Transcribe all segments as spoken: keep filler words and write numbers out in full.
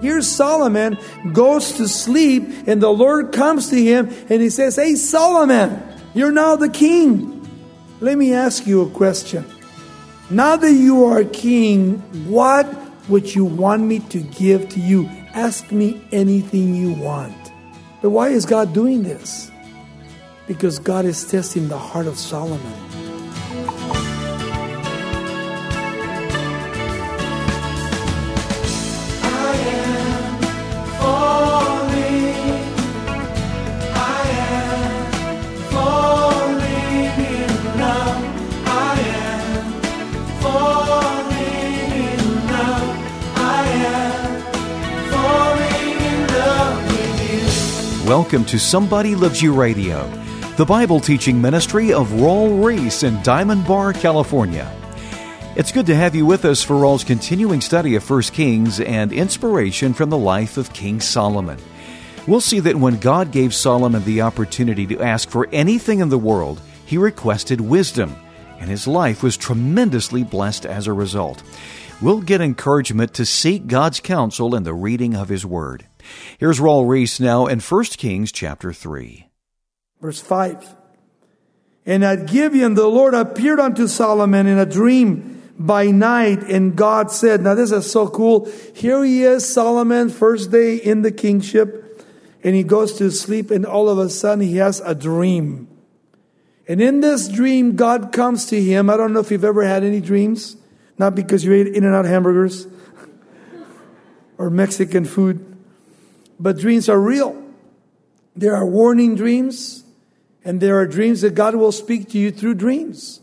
Here Solomon goes to sleep, and the Lord comes to him, and he says, "Hey, Solomon, you're now the king. Let me ask you a question. Now that you are king, what would you want me to give to you? Ask me anything you want." But why is God doing this? Because God is testing the heart of Solomon. Welcome to Somebody Loves You Radio, the Bible teaching ministry of Raul Ries in Diamond Bar, California. It's good to have you with us for Raul's continuing study of First Kings and inspiration from the life of King Solomon. We'll see that when God gave Solomon the opportunity to ask for anything in the world, he requested wisdom, and his life was tremendously blessed as a result. We'll get encouragement to seek God's counsel in the reading of His Word. Here's Raul Ries now in First Kings chapter three. Verse five. "And at Gibeon the Lord appeared unto Solomon in a dream by night, and God said," now this is so cool. Here he is, Solomon, first day in the kingship, and he goes to sleep, and all of a sudden he has a dream. And in this dream, God comes to him. I don't know if you've ever had any dreams, not because you ate In-N-Out hamburgers or Mexican food. But dreams are real. There are warning dreams, and there are dreams that God will speak to you through dreams.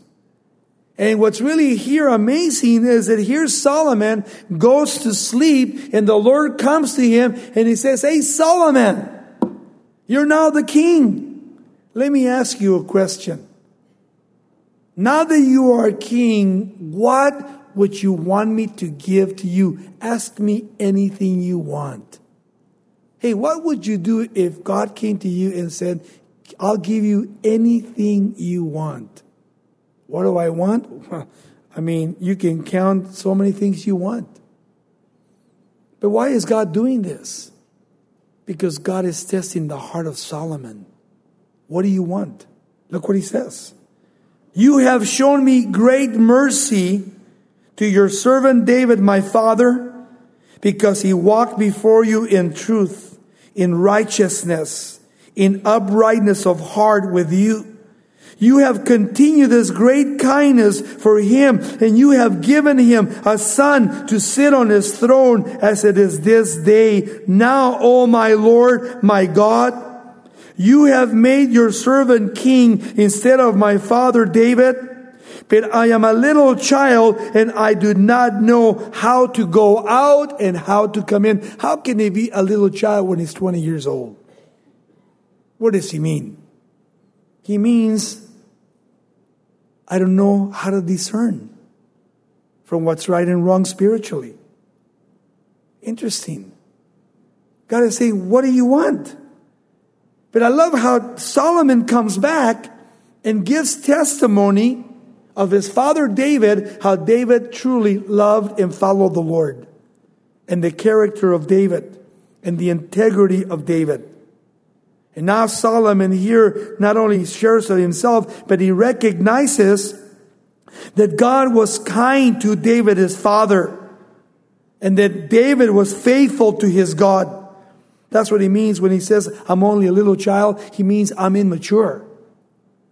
And what's really here amazing is that here Solomon goes to sleep, and the Lord comes to him, and he says, "Hey, Solomon, you're now the king. Let me ask you a question. Now that you are king, what would you want me to give to you? Ask me anything you want." Hey, what would you do if God came to you and said, "I'll give you anything you want"? What do I want? I mean, you can count so many things you want. But why is God doing this? Because God is testing the heart of Solomon. What do you want? Look what he says. "You have shown me great mercy to your servant David, my father, because he walked before you in truth, in righteousness, in uprightness of heart with you. You have continued this great kindness for him, and you have given him a son to sit on his throne as it is this day. Now, O my Lord, my God, you have made your servant king instead of my father David. But I am a little child, and I do not know how to go out and how to come in." How can he be a little child when he's twenty years old? What does he mean? He means, I don't know how to discern from what's right and wrong spiritually. Interesting. God is saying, what do you want? But I love how Solomon comes back and gives testimony of his father David, how David truly loved and followed the Lord, and the character of David, and the integrity of David. And now Solomon here not only shares of himself, but he recognizes that God was kind to David, his father, and that David was faithful to his God. That's what he means when he says, "I'm only a little child." He means I'm immature.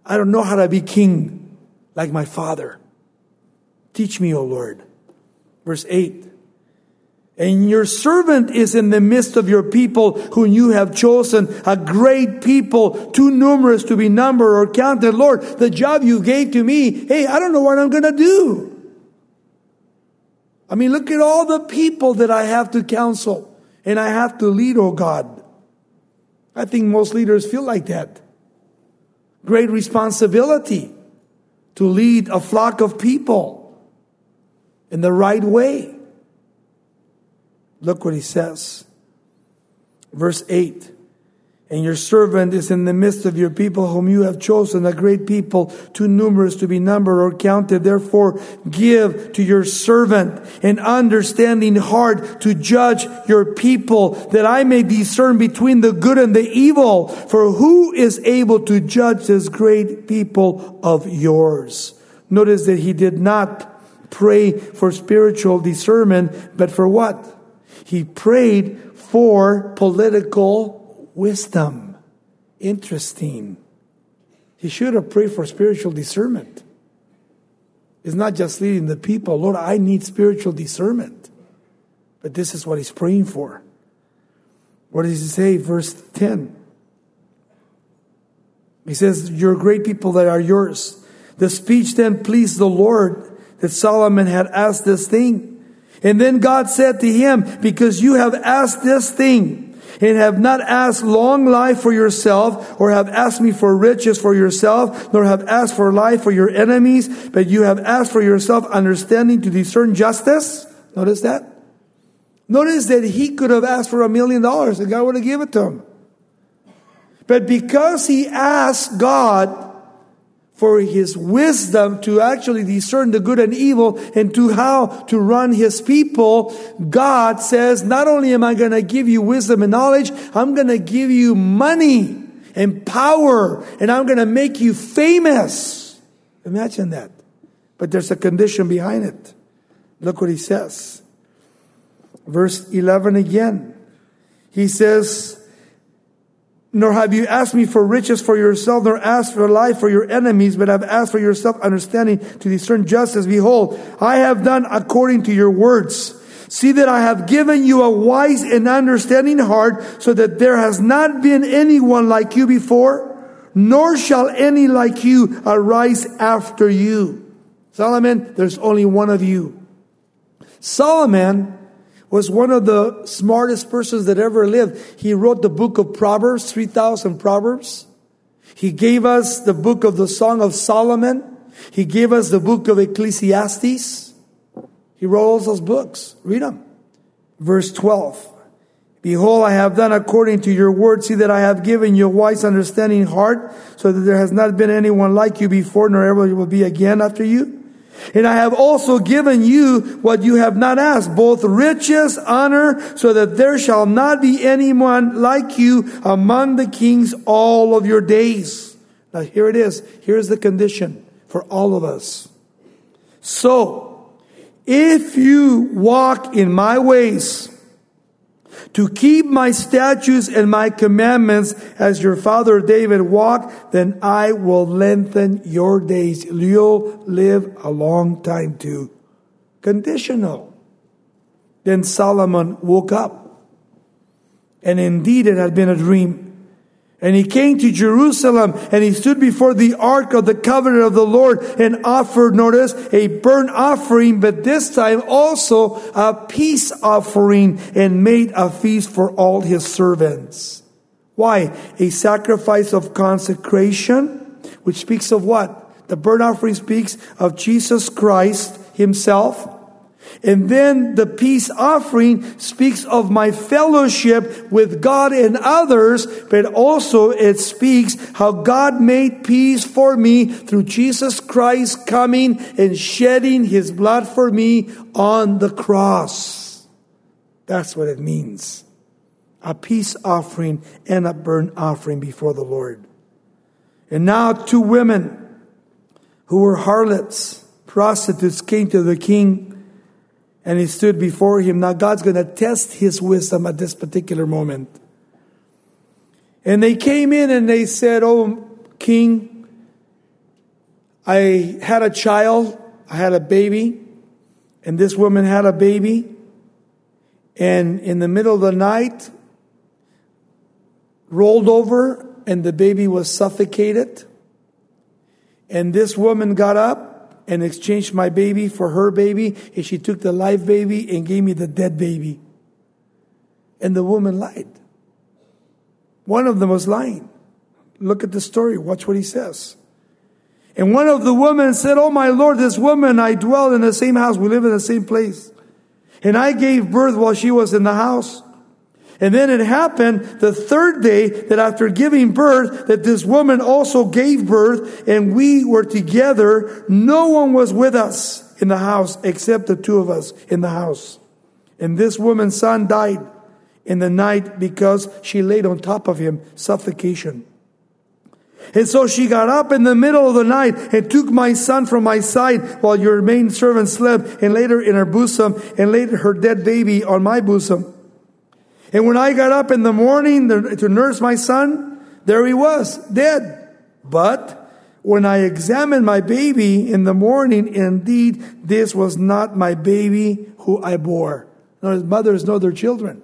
I don't know how to be king like my father. Teach me, O Lord. Verse eight. "And your servant is in the midst of your people whom you have chosen, a great people, too numerous to be numbered or counted. Lord, the job you gave to me, hey, I don't know what I'm going to do. I mean, look at all the people that I have to counsel and I have to lead, O God." I think most leaders feel like that. Great responsibility to lead a flock of people in the right way. Look what he says. Verse eight. And your servant is in the midst of your people whom you have chosen, a great people, too numerous to be numbered or counted. Therefore, give to your servant an understanding heart to judge your people, that I may discern between the good and the evil. For who is able to judge this great people of yours? Notice that he did not pray for spiritual discernment, but for what? He prayed for political wisdom. Interesting. He should have prayed for spiritual discernment. It's not just leading the people. Lord, I need spiritual discernment. But this is what he's praying for. What does he say? Verse ten. He says, your great people that are yours. The speech then pleased the Lord that Solomon had asked this thing. And then God said to him, because you have asked this thing, and have not asked long life for yourself, or have asked me for riches for yourself, nor have asked for life for your enemies, but you have asked for yourself understanding to discern justice. Notice that. Notice that he could have asked for a million dollars and God would have given it to him. But because he asked God for his wisdom to actually discern the good and evil and to how to run his people, God says, not only am I going to give you wisdom and knowledge, I'm going to give you money and power, and I'm going to make you famous. Imagine that. But there's a condition behind it. Look what he says. Verse eleven again. He says, nor have you asked me for riches for yourself, nor asked for life for your enemies, but have asked for yourself understanding to discern justice. Behold, I have done according to your words. See that I have given you a wise and understanding heart, so that there has not been anyone like you before, nor shall any like you arise after you. Solomon, there's only one of you. Solomon was one of the smartest persons that ever lived. He wrote the book of Proverbs, three thousand Proverbs. He gave us the book of the Song of Solomon. He gave us the book of Ecclesiastes. He wrote all those books. Read them. Verse twelve. Behold, I have done according to your word. See that I have given you a wise understanding heart, so that there has not been anyone like you before, nor ever will be again after you. And I have also given you what you have not asked, both riches, honor, so that there shall not be anyone like you among the kings all of your days. Now here it is. Here's the condition for all of us. So, if you walk in my ways, to keep my statutes and my commandments as your father David walked, then I will lengthen your days. You'll live a long time too. Conditional. Then Solomon woke up. And indeed it had been a dream. And he came to Jerusalem, and he stood before the ark of the covenant of the Lord and offered, notice, a burnt offering, but this time also a peace offering, and made a feast for all his servants. Why? A sacrifice of consecration, which speaks of what? The burnt offering speaks of Jesus Christ himself. And then the peace offering speaks of my fellowship with God and others, but also it speaks how God made peace for me through Jesus Christ coming and shedding his blood for me on the cross. That's what it means. A peace offering and a burnt offering before the Lord. And now two women who were harlots, prostitutes, came to the king. And he stood before him. Now God's going to test his wisdom at this particular moment. And they came in and they said, oh, king, I had a child. I had a baby. And this woman had a baby. And in the middle of the night, rolled over, and the baby was suffocated. And this woman got up and exchanged my baby for her baby, and she took the live baby and gave me the dead baby. And the woman lied. One of them was lying. Look at the story. Watch what he says. And one of the women said, oh my Lord, this woman, I dwell in the same house. We live in the same place. And I gave birth while she was in the house. And then it happened the third day that after giving birth, that this woman also gave birth, and we were together. No one was with us in the house except the two of us in the house. And this woman's son died in the night because she laid on top of him, suffocation. And so she got up in the middle of the night and took my son from my side while your maid servant slept, and laid her in her bosom, and laid her dead baby on my bosom. And when I got up in the morning to nurse my son, there he was, dead. But when I examined my baby in the morning, indeed, this was not my baby who I bore. Now, mothers know their children.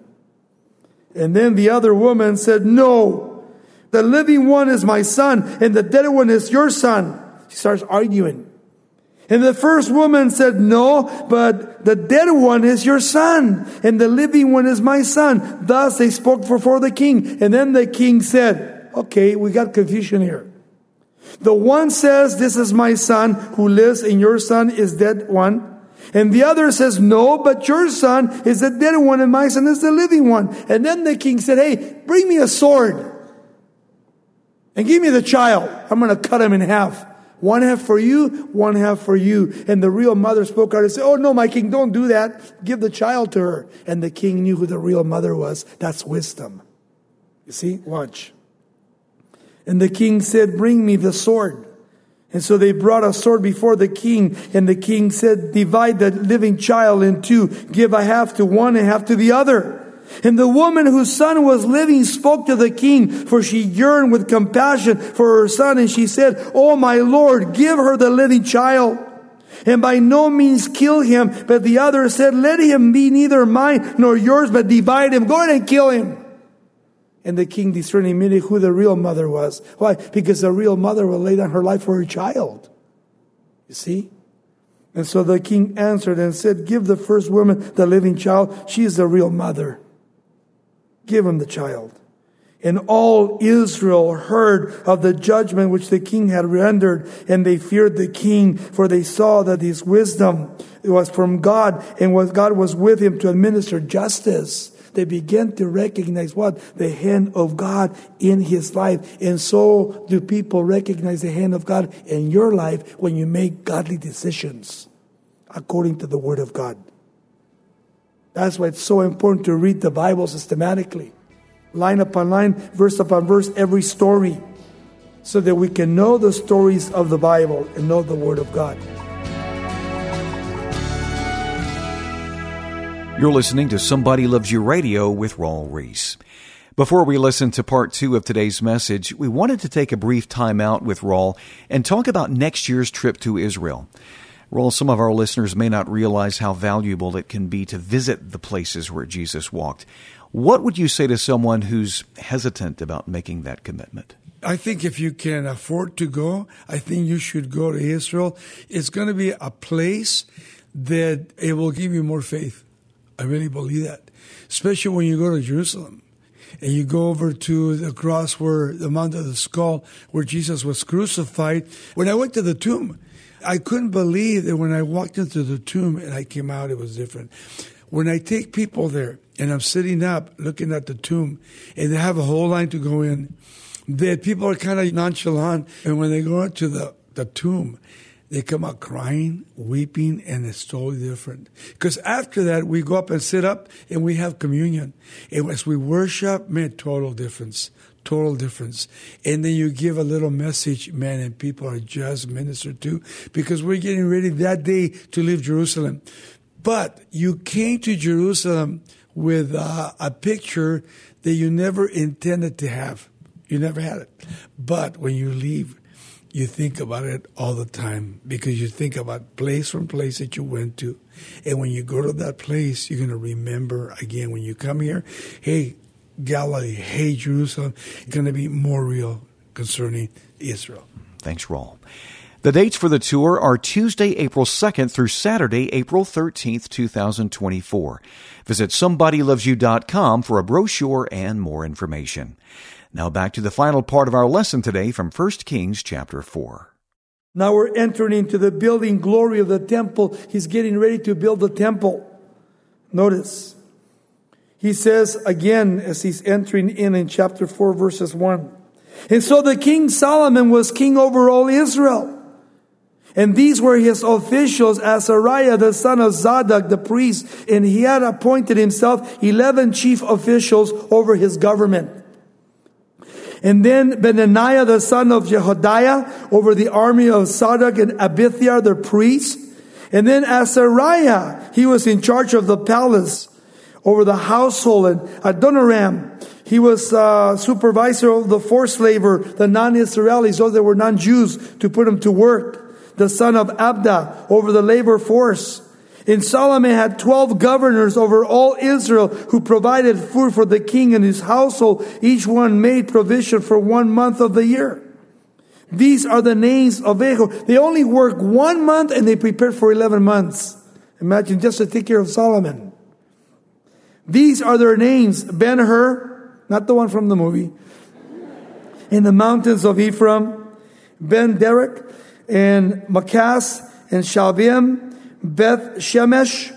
And then the other woman said, "No. The living one is my son, and the dead one is your son." She starts arguing. And the first woman said, "No, but the dead one is your son, and the living one is my son." Thus they spoke before the king. And then the king said, "Okay, we got confusion here. The one says, 'This is my son who lives, and your son is dead one.' And the other says, 'No, but your son is the dead one, and my son is the living one.'" And then the king said, "Hey, bring me a sword. And give me the child. I'm going to cut him in half. One half for you, one half for you." And the real mother spoke out and said, "Oh no, my king, don't do that. Give the child to her." And the king knew who the real mother was. That's wisdom. You see? Watch. And the king said, "Bring me the sword." And so they brought a sword before the king. And the king said, "Divide the living child in two. Give a half to one and half to the other." And the woman whose son was living spoke to the king, for she yearned with compassion for her son. And she said, "Oh, my Lord, give her the living child, and by no means kill him." But the other said, "Let him be neither mine nor yours, but divide him. Go ahead and kill him." And the king discerned immediately who the real mother was. Why? Because the real mother will lay down her life for her child. You see? And so the king answered and said, "Give the first woman the living child. She is the real mother. Give him the child." And all Israel heard of the judgment which the king had rendered, and they feared the king, for they saw that his wisdom was from God, and was God was with him to administer justice. They began to recognize what? The hand of God in his life. And so do people recognize the hand of God in your life when you make godly decisions according to the word of God. That's why it's so important to read the Bible systematically, line upon line, verse upon verse, every story, so that we can know the stories of the Bible and know the Word of God. You're listening to Somebody Loves You Radio with Raul Ries. Before we listen to part two of today's message, we wanted to take a brief time out with Raul and talk about next year's trip to Israel. Well, some of our listeners may not realize how valuable it can be to visit the places where Jesus walked. What would you say to someone who's hesitant about making that commitment? I think if you can afford to go, I think you should go to Israel. It's going to be a place that it will give you more faith. I really believe that, especially when you go to Jerusalem. And you go over to the cross where the Mount of the Skull, where Jesus was crucified. When I went to the tomb, I couldn't believe that when I walked into the tomb and I came out, it was different. When I take people there and I'm sitting up looking at the tomb and they have a whole line to go in, that people are kind of nonchalant. And when they go into the, the tomb, they come out crying, weeping, and it's totally different. Because after that, we go up and sit up and we have communion. And as we worship, man, total difference. Total difference. And then you give a little message, man, and people are just ministered to, because we're getting ready that day to leave Jerusalem. But you came to Jerusalem with uh, a picture that you never intended to have. You never had it. But when you leave, you think about it all the time, because you think about place from place that you went to. And when you go to that place, you're going to remember again when you come here, hey, Galilee, hey, Jerusalem, it's going to be more real concerning Israel. Thanks, Raul. The dates for the tour are Tuesday, April second through Saturday, April thirteenth, two thousand twenty-four. Visit somebody loves you dot com for a brochure and more information. Now back to the final part of our lesson today from First Kings chapter four. Now we're entering into the building glory of the temple. He's getting ready to build the temple. Notice. he says again as he's entering in in chapter four, verses one. And so the King Solomon was king over all Israel. And these were his officials: Azariah, the son of Zadok, the priest. And he had appointed himself eleven chief officials over his government. And then Benaniah, the son of Jehodiah, over the army of Zadok, and Abithar, the priest. And then Azariah, he was in charge of the palace, over the household. And Adoniram, he was uh, supervisor of the forced labor, the non-Israelis, those that were non-Jews, to put them to work. The son of Abda, over the labor force. And Solomon had twelve governors over all Israel who provided food for the king and his household. Each one made provision for one month of the year. These are the names of Ehud. They only work one month and they prepared for eleven months. Imagine, just to take care of Solomon. These are their names: Ben-Hur, not the one from the movie, in the mountains of Ephraim; Ben-Derek, and Makass, and Shavim, Beth-Shemesh,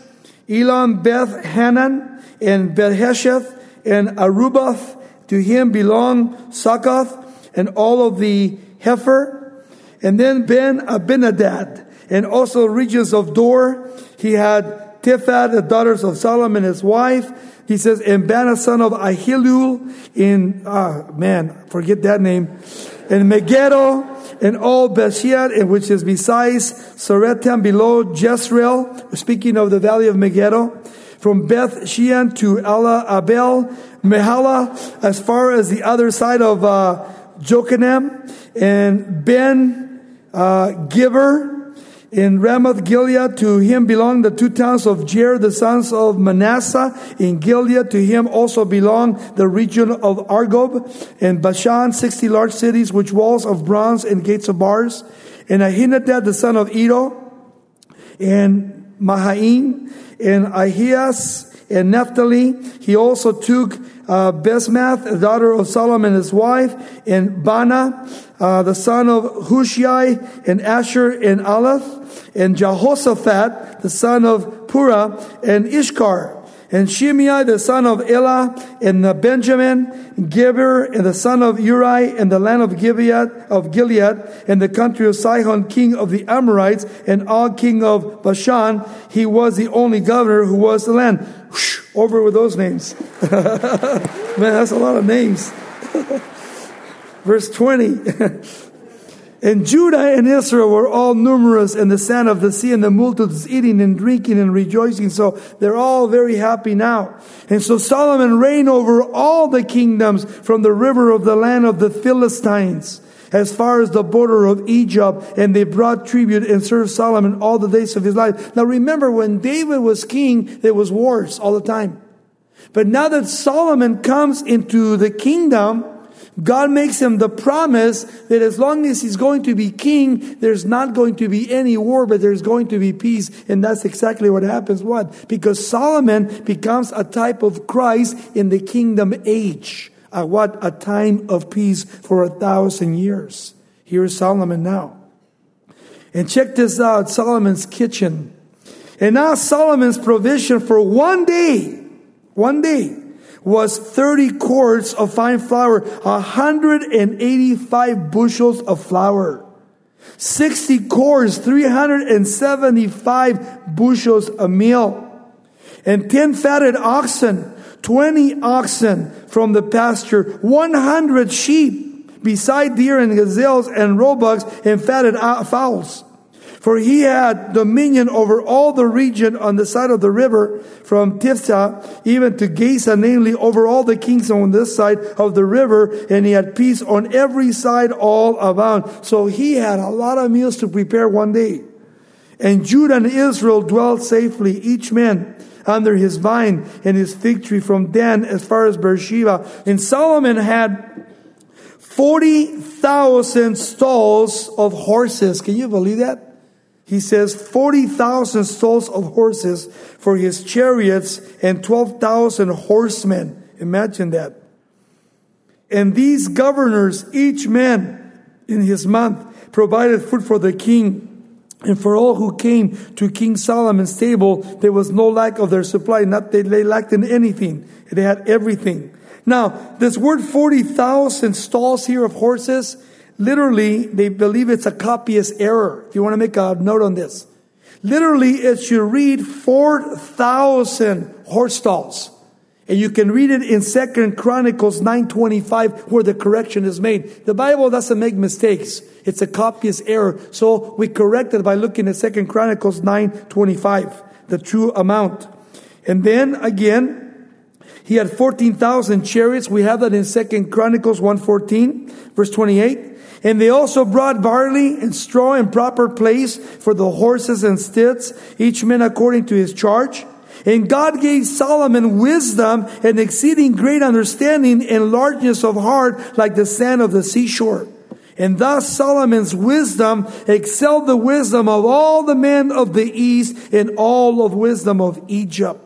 Elam-Beth-Hanan, and Behesheth, and Aruboth. To him belong Succoth and all of the heifer. And then Ben-Abinadad, and also regions of Dor. He had Tifat, the daughters of Solomon, his wife. He says, and Bana, son of Ahilul, in, ah, man, forget that name. And Megiddo, and all Bethshean, and which is besides Soretan, below Jezreel, speaking of the valley of Megiddo, from Bethshean to Ala Abel Mehala, as far as the other side of uh, Jokenem, and Ben uh, Giver, in Ramoth Gilead. To him belong the two towns of Jer, the sons of Manasseh. In Gilead, to him also belong the region of Argob. And Bashan, sixty large cities, which walls of bronze and gates of bars. And Ahinadad, the son of Edo. And Mahaim. And Ahias. And Naphtali. He also took uh, Basemath, the daughter of Solomon, his wife. And Bana, uh, the son of Hushai. And Asher, and Aleph. And Jehoshaphat, the son of Pura, and Ishkar, and Shimei, the son of Elah, and the Benjamin, Geber, and the son of Uri, and the land of Gilead, of Gilead, and the country of Sihon, king of the Amorites, and Og, king of Bashan. He was the only governor who was the land. Whoosh, over with those names. Man, that's a lot of names. Verse twenty. And Judah and Israel were all numerous, and the sand of the sea, and the multitudes eating and drinking and rejoicing. So they're all very happy now. And so Solomon reigned over all the kingdoms from the river of the land of the Philistines, as far as the border of Egypt. And they brought tribute and served Solomon all the days of his life. Now remember, when David was king, there was wars all the time. But now that Solomon comes into the kingdom, God makes him the promise that as long as he's going to be king, there's not going to be any war, but there's going to be peace. And that's exactly what happens. What? Because Solomon becomes a type of Christ in the kingdom age. Uh, what? A time of peace for a thousand years. Here is Solomon now. And check this out, Solomon's kitchen. And now Solomon's provision for one day, one day, was thirty quarts of fine flour, one hundred eighty-five bushels of flour, sixty quarts, three hundred seventy-five bushels a meal, and ten fatted oxen, twenty oxen from the pasture, one hundred sheep, beside deer and gazelles and roebucks and fatted fowls. For he had dominion over all the region on the side of the river, from Tifsa even to Gaza, namely over all the kings on this side of the river. And he had peace on every side all around. So he had a lot of meals to prepare one day. And Judah and Israel dwelt safely, each man under his vine and his fig tree, from Dan as far as Beersheba. And Solomon had forty thousand stalls of horses. Can you believe that? He says forty thousand stalls of horses for his chariots, and twelve thousand horsemen. Imagine that. And these governors, each man in his month, provided food for the king And for all who came to King Solomon's table, there was no lack of their supply. Not that they lacked in anything. They had everything. Now, this word forty thousand stalls here of horses, literally, they believe it's a copyist error. If you want to make a note on this. Literally, it should read four thousand horse stalls. And you can read it in Second Chronicles nine twenty-five where the correction is made. The Bible doesn't make mistakes. It's a copyist error. So we correct it by looking at Second Chronicles nine twenty-five, the true amount. And then again, he had fourteen thousand chariots. We have that in Second Chronicles one fourteen, verse twenty-eight. And they also brought barley and straw in proper place for the horses and stilts, each man according to his charge. And God gave Solomon wisdom and exceeding great understanding and largeness of heart like the sand of the seashore. And thus Solomon's wisdom excelled the wisdom of all the men of the east and all of wisdom of Egypt.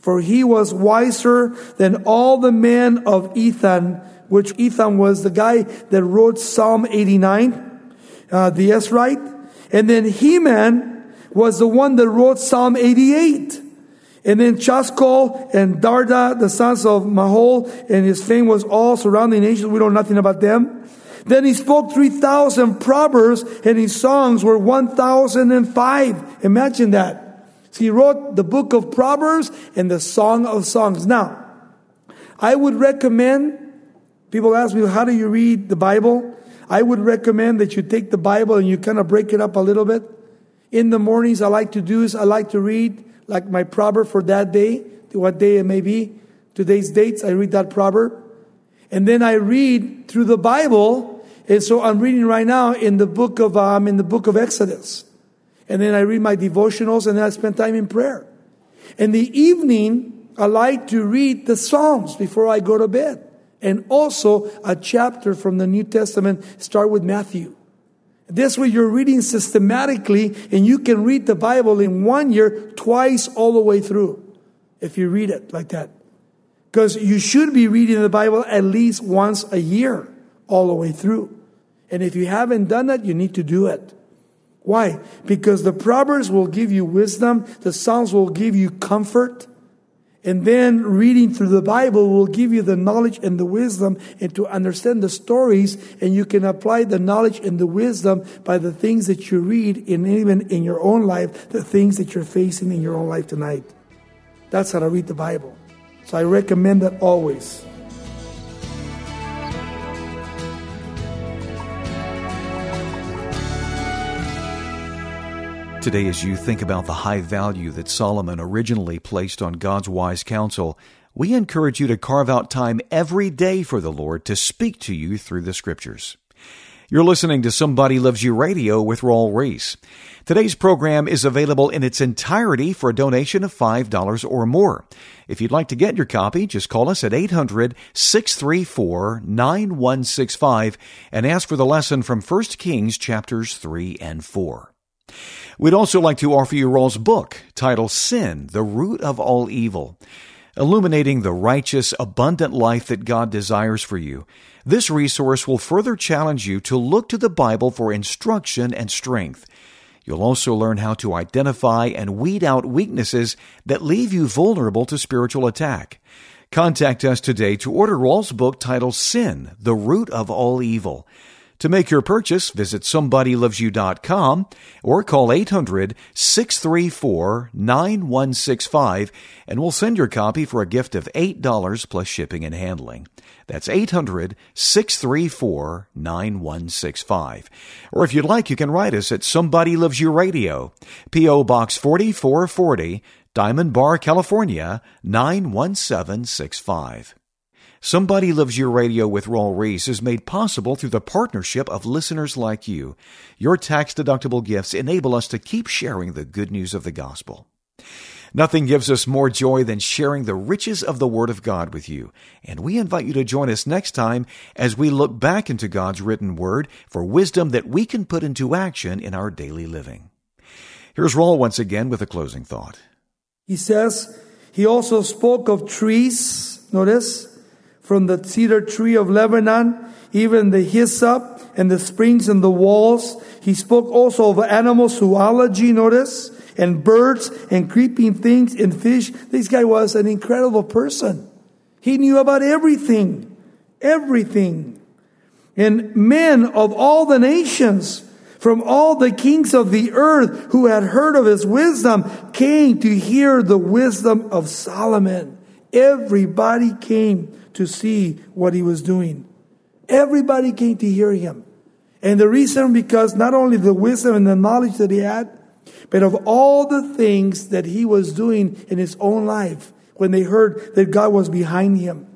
For he was wiser than all the men of Ethan, which Ethan was the guy that wrote Psalm eighty-nine, uh, the Esrite. And then Heman was the one that wrote Psalm eighty-eight. And then Chaskol and Darda, the sons of Mahol, and his fame was all surrounding nations. We know nothing about them. Then he spoke three thousand proverbs, and his songs were one thousand five. Imagine that. So he wrote the book of Proverbs and the Song of Songs. Now, I would recommend, people ask me, how do you read the Bible? I would recommend that you take the Bible and you kind of break it up a little bit. In the mornings, I like to do is I like to read like my proverb for that day, what day it may be, today's dates, I read that proverb. And then I read through the Bible, and so I'm reading right now in the book of, um, in the book of Exodus. And then I read my devotionals, and then I spend time in prayer. In the evening, I like to read the Psalms before I go to bed. And also a chapter from the New Testament, start with Matthew. This way you're reading systematically, and you can read the Bible in one year, twice all the way through, if you read it like that. Because you should be reading the Bible at least once a year, all the way through. And if you haven't done that, you need to do it. Why? Because the Proverbs will give you wisdom, the Psalms will give you comfort, and then reading through the Bible will give you the knowledge and the wisdom and to understand the stories, and you can apply the knowledge and the wisdom by the things that you read, and even in your own life, the things that you're facing in your own life tonight. That's how to read the Bible. So I recommend that always. Today, as you think about the high value that Solomon originally placed on God's wise counsel, we encourage you to carve out time every day for the Lord to speak to you through the Scriptures. You're listening to Somebody Loves You Radio with Raul Ries. Today's program is available in its entirety for a donation of five dollars or more. If you'd like to get your copy, just call us at eight hundred, six three four, nine one six five and ask for the lesson from First Kings chapters three and four. We'd also like to offer you Raul's book, titled Sin, the Root of All Evil, illuminating the righteous, abundant life that God desires for you. This resource will further challenge you to look to the Bible for instruction and strength. You'll also learn how to identify and weed out weaknesses that leave you vulnerable to spiritual attack. Contact us today to order Raul's book titled Sin, the Root of All Evil. To make your purchase, visit somebody loves you dot com or call eight hundred, six three four, nine one six five and we'll send your copy for a gift of eight dollars plus shipping and handling. That's eight hundred, six three four, nine one six five. Or if you'd like, you can write us at Somebody Loves You Radio, P O. Box forty-four forty, Diamond Bar, California, nine one seven six five. Somebody Loves Your Radio with Raul Ries is made possible through the partnership of listeners like you. Your tax-deductible gifts enable us to keep sharing the good news of the gospel. Nothing gives us more joy than sharing the riches of the Word of God with you. And we invite you to join us next time as we look back into God's written Word for wisdom that we can put into action in our daily living. Here's Raul once again with a closing thought. He says, he also spoke of trees, notice, from the cedar tree of Lebanon, even the hyssop and the springs and the walls. He spoke also of animals, zoology, notice, and birds and creeping things and fish. This guy was an incredible person. He knew about everything, everything. And men of all the nations, from all the kings of the earth who had heard of his wisdom, came to hear the wisdom of Solomon. Everybody came to see what he was doing. Everybody came to hear him. And the reason, because not only the wisdom and the knowledge that he had, but of all the things that he was doing in his own life, when they heard that God was behind him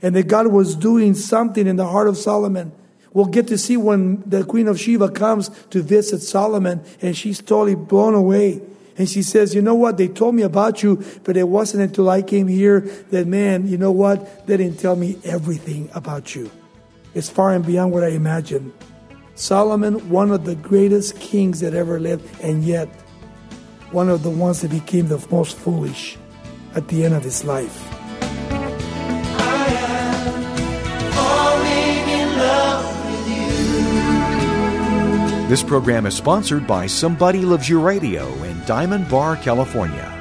and that God was doing something in the heart of Solomon. We'll get to see when the Queen of Sheba comes to visit Solomon, and she's totally blown away. And she says, you know what, they told me about you, but it wasn't until I came here that, man, you know what, they didn't tell me everything about you. It's far and beyond what I imagined. Solomon, one of the greatest kings that ever lived, and yet one of the ones that became the most foolish at the end of his life. This program is sponsored by Somebody Loves You Radio in Diamond Bar, California.